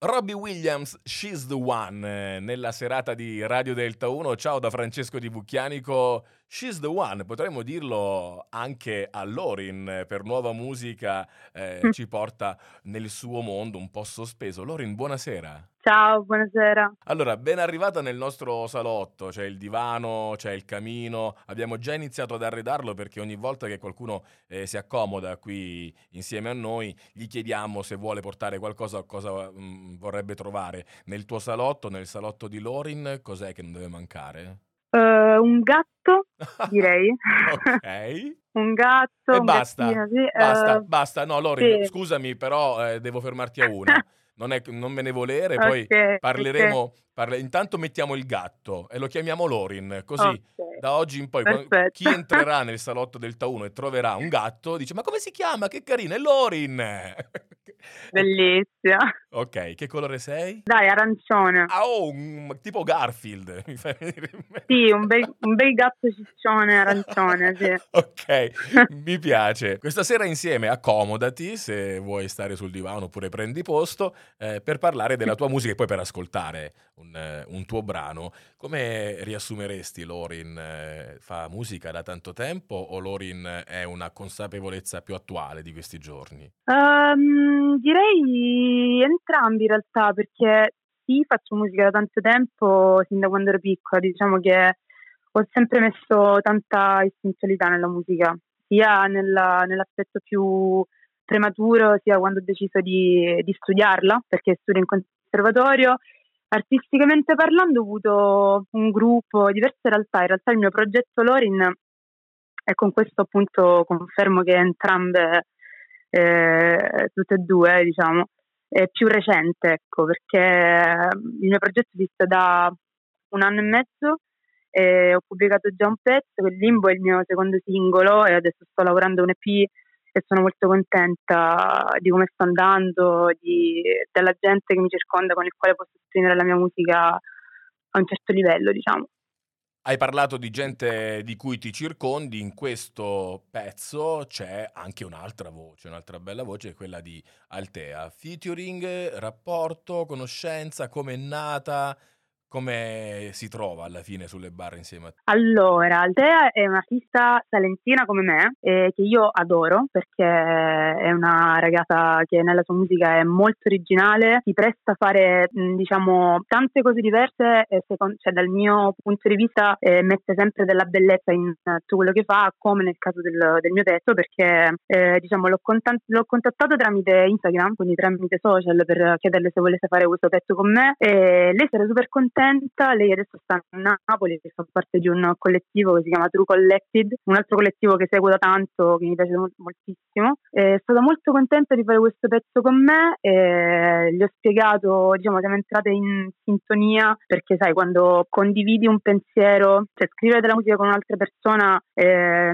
Robbie Williams, She's the One, nella serata di Radio Delta 1. Ciao da Francesco Di Bucchianico. She's the One, potremmo dirlo anche a Lorin, per nuova musica, ci porta nel suo mondo un po' sospeso. Lorin, buonasera. Ciao, buonasera. Allora, ben arrivata nel nostro salotto, c'è il divano, c'è il camino, abbiamo già iniziato ad arredarlo perché ogni volta che qualcuno si accomoda qui insieme a noi, gli chiediamo se vuole portare qualcosa, cosa vorrebbe trovare. Nel tuo salotto, nel salotto di Lorin, cos'è che non deve mancare? Un gatto, direi. Ok. Un gatto, e un basta, gattino, sì. Basta. No, Lorin, sì. Scusami, però devo fermarti a una. Non me ne volere, poi okay, parleremo. Okay. Intanto mettiamo il gatto e lo chiamiamo Lorin, così okay. Da oggi in poi chi entrerà nel salotto Delta 1 e troverà un gatto dice: ma come si chiama? Che carina, è Lorin! Bellissima. Ok, che colore sei? Dai, arancione. Tipo Garfield. Mi fai venire in mente. Sì, un bel gatto ciccione arancione, sì. Ok, mi piace. Questa sera insieme accomodati, se vuoi stare sul divano oppure prendi posto, per parlare della tua musica e poi per ascoltare un tuo brano. Come riassumeresti Lorin? Fa musica da tanto tempo o Lorin è una consapevolezza più attuale di questi giorni? Direi entrambi in realtà, perché sì, faccio musica da tanto tempo, sin da quando ero piccola. Diciamo che ho sempre messo tanta essenzialità nella musica, sia nell'aspetto più prematuro, sia quando ho deciso di studiarla, perché studio in conservatorio. Artisticamente parlando ho avuto un gruppo, diverse realtà. In realtà il mio progetto Lorin, e con questo appunto confermo che entrambe, tutte e due, diciamo, è più recente, ecco, perché il mio progetto esiste da 1 anno e mezzo e ho pubblicato già un pezzo, che L'imbo è il mio secondo singolo, e adesso sto lavorando a un EP e sono molto contenta di come sto andando, della gente che mi circonda, con il quale posso sostenere la mia musica a un certo livello, diciamo. Hai parlato di gente di cui ti circondi. In questo pezzo c'è anche un'altra voce, un'altra bella voce, quella di Altea. Featuring, rapporto, conoscenza, come è nata, come si trova alla fine sulle barre insieme a te? Allora, Altea è un'artista salentina come me, che io adoro, perché è una ragazza che nella sua musica è molto originale, si presta a fare, diciamo, tante cose diverse, e cioè, dal mio punto di vista mette sempre della bellezza in tutto quello che fa, come nel caso del mio pezzo, perché diciamo l'ho contattata tramite Instagram, quindi tramite social, per chiederle se volesse fare questo pezzo con me, e lei sarà super contenta. Lei adesso sta a Napoli, che fa parte di un collettivo che si chiama True Collected, un altro collettivo che seguo da tanto, che mi piace moltissimo. È stata molto contenta di fare questo pezzo con me, e gli ho spiegato, diciamo, siamo entrate in sintonia, perché sai, quando condividi un pensiero, cioè scrivere della musica con un'altra persona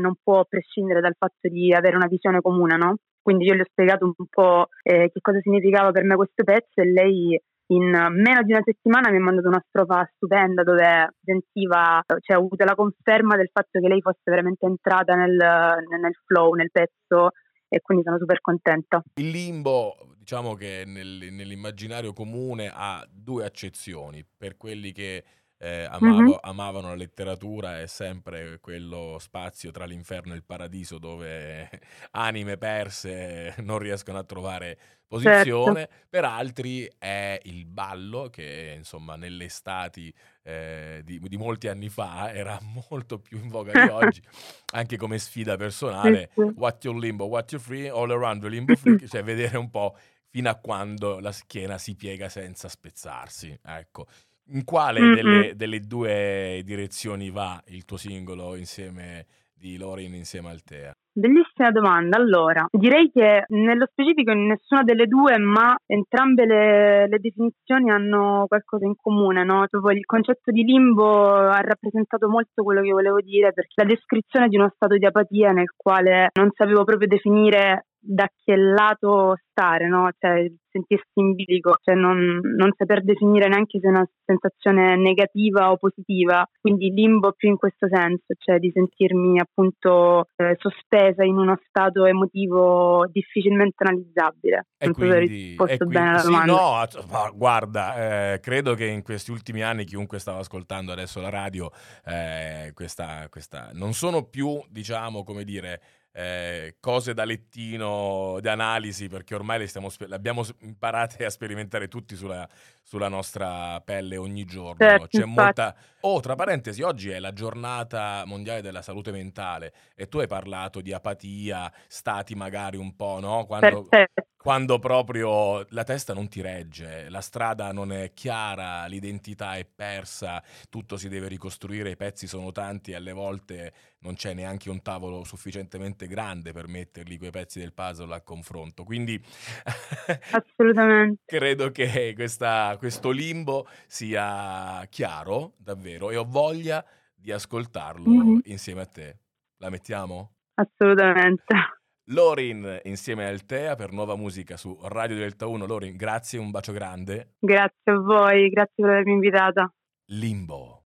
non può prescindere dal fatto di avere una visione comune, no? Quindi io gli ho spiegato un po' che cosa significava per me questo pezzo, e lei in meno di 1 settimana mi ha mandato una strofa stupenda, dove sentiva, cioè ho avuto la conferma del fatto che lei fosse veramente entrata nel flow, nel pezzo, e quindi sono super contenta. Il limbo, diciamo che nell'immaginario comune ha 2 accezioni, per quelli che amavano la letteratura è sempre quello spazio tra l'inferno e il paradiso, dove anime perse non riescono a trovare posizione, certo. Per altri è il ballo, che insomma nelle estati di molti anni fa era molto più in voga di oggi, anche come sfida personale. What your limbo, what you free, all around the limbo free, cioè vedere un po' fino a quando la schiena si piega senza spezzarsi, ecco. In quale delle 2 direzioni va il tuo singolo insieme di Lorin insieme a Altea? Bellissima domanda. Allora, direi che nello specifico in nessuna delle 2, ma entrambe le definizioni hanno qualcosa in comune, no? Il concetto di limbo ha rappresentato molto quello che volevo dire, perché la descrizione di uno stato di apatia nel quale non sapevo proprio definire da che lato stare, no? Cioè sentirsi in bilico, cioè non saper definire neanche se è una sensazione negativa o positiva, quindi limbo più in questo senso, cioè di sentirmi appunto sospesa in uno stato emotivo difficilmente analizzabile. E non quindi, so se ho risposto bene alla domanda. Sì, no, guarda, credo che in questi ultimi anni chiunque stava ascoltando adesso la radio, questa non sono più, diciamo, come dire, cose da lettino di analisi, perché ormai le abbiamo imparate a sperimentare tutti sulla nostra pelle ogni giorno. Certo, c'è molta... Oh, tra parentesi, oggi è la giornata mondiale della salute mentale e tu hai parlato di apatia, stati magari un po', no? Quando proprio la testa non ti regge, la strada non è chiara, l'identità è persa, tutto si deve ricostruire, i pezzi sono tanti e alle volte non c'è neanche un tavolo sufficientemente grande per metterli quei pezzi del puzzle a confronto. Quindi assolutamente credo che questo limbo sia chiaro, davvero, e ho voglia di ascoltarlo insieme a te. La mettiamo? Assolutamente. Lorin insieme a Altea per Nuova Musica su Radio Delta 1. Lorin, grazie, un bacio grande. Grazie a voi, grazie per avermi invitata. Limbo.